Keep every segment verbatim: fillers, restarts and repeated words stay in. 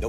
No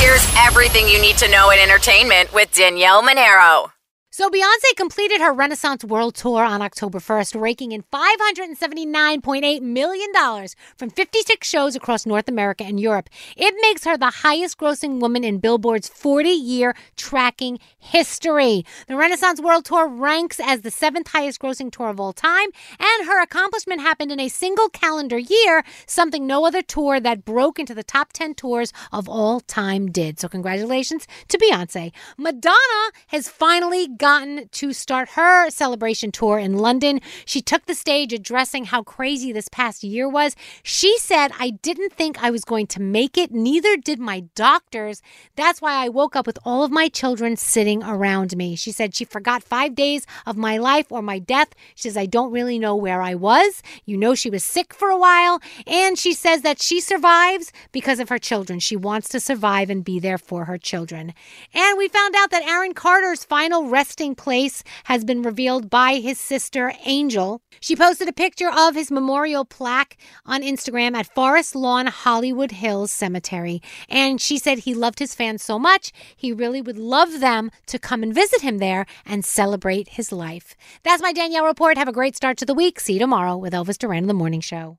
Here's everything you need to know in entertainment with Danielle Manero. So Beyoncé completed her Renaissance World Tour on October first, raking in five hundred seventy-nine point eight million dollars from fifty-six shows across North America and Europe. It makes her the highest-grossing woman in Billboard's forty-year tracking history. The Renaissance World Tour ranks as the seventh highest-grossing tour of all time, and her accomplishment happened in a single calendar year, something no other tour that broke into the top ten tours of all time did. So congratulations to Beyoncé. Madonna has finally gotten to start her Celebration tour in London. She took the stage addressing how crazy this past year was. She said, "I didn't think I was going to make it. Neither did my doctors. That's why I woke up with all of my children sitting around me." She said she forgot five days of my life or my death. She says, "I don't really know where I was." You know, she was sick for a while. And she says that she survives because of her children. She wants to survive and be there for her children. And we found out that Aaron Carter's final rest place has been revealed by his sister, Angel. She posted a picture of his memorial plaque on Instagram at Forest Lawn Hollywood Hills Cemetery. And she said he loved his fans so much, he really would love them to come and visit him there and celebrate his life. That's my Danielle Report. Have a great start to the week. See you tomorrow with Elvis Duran in the Morning Show.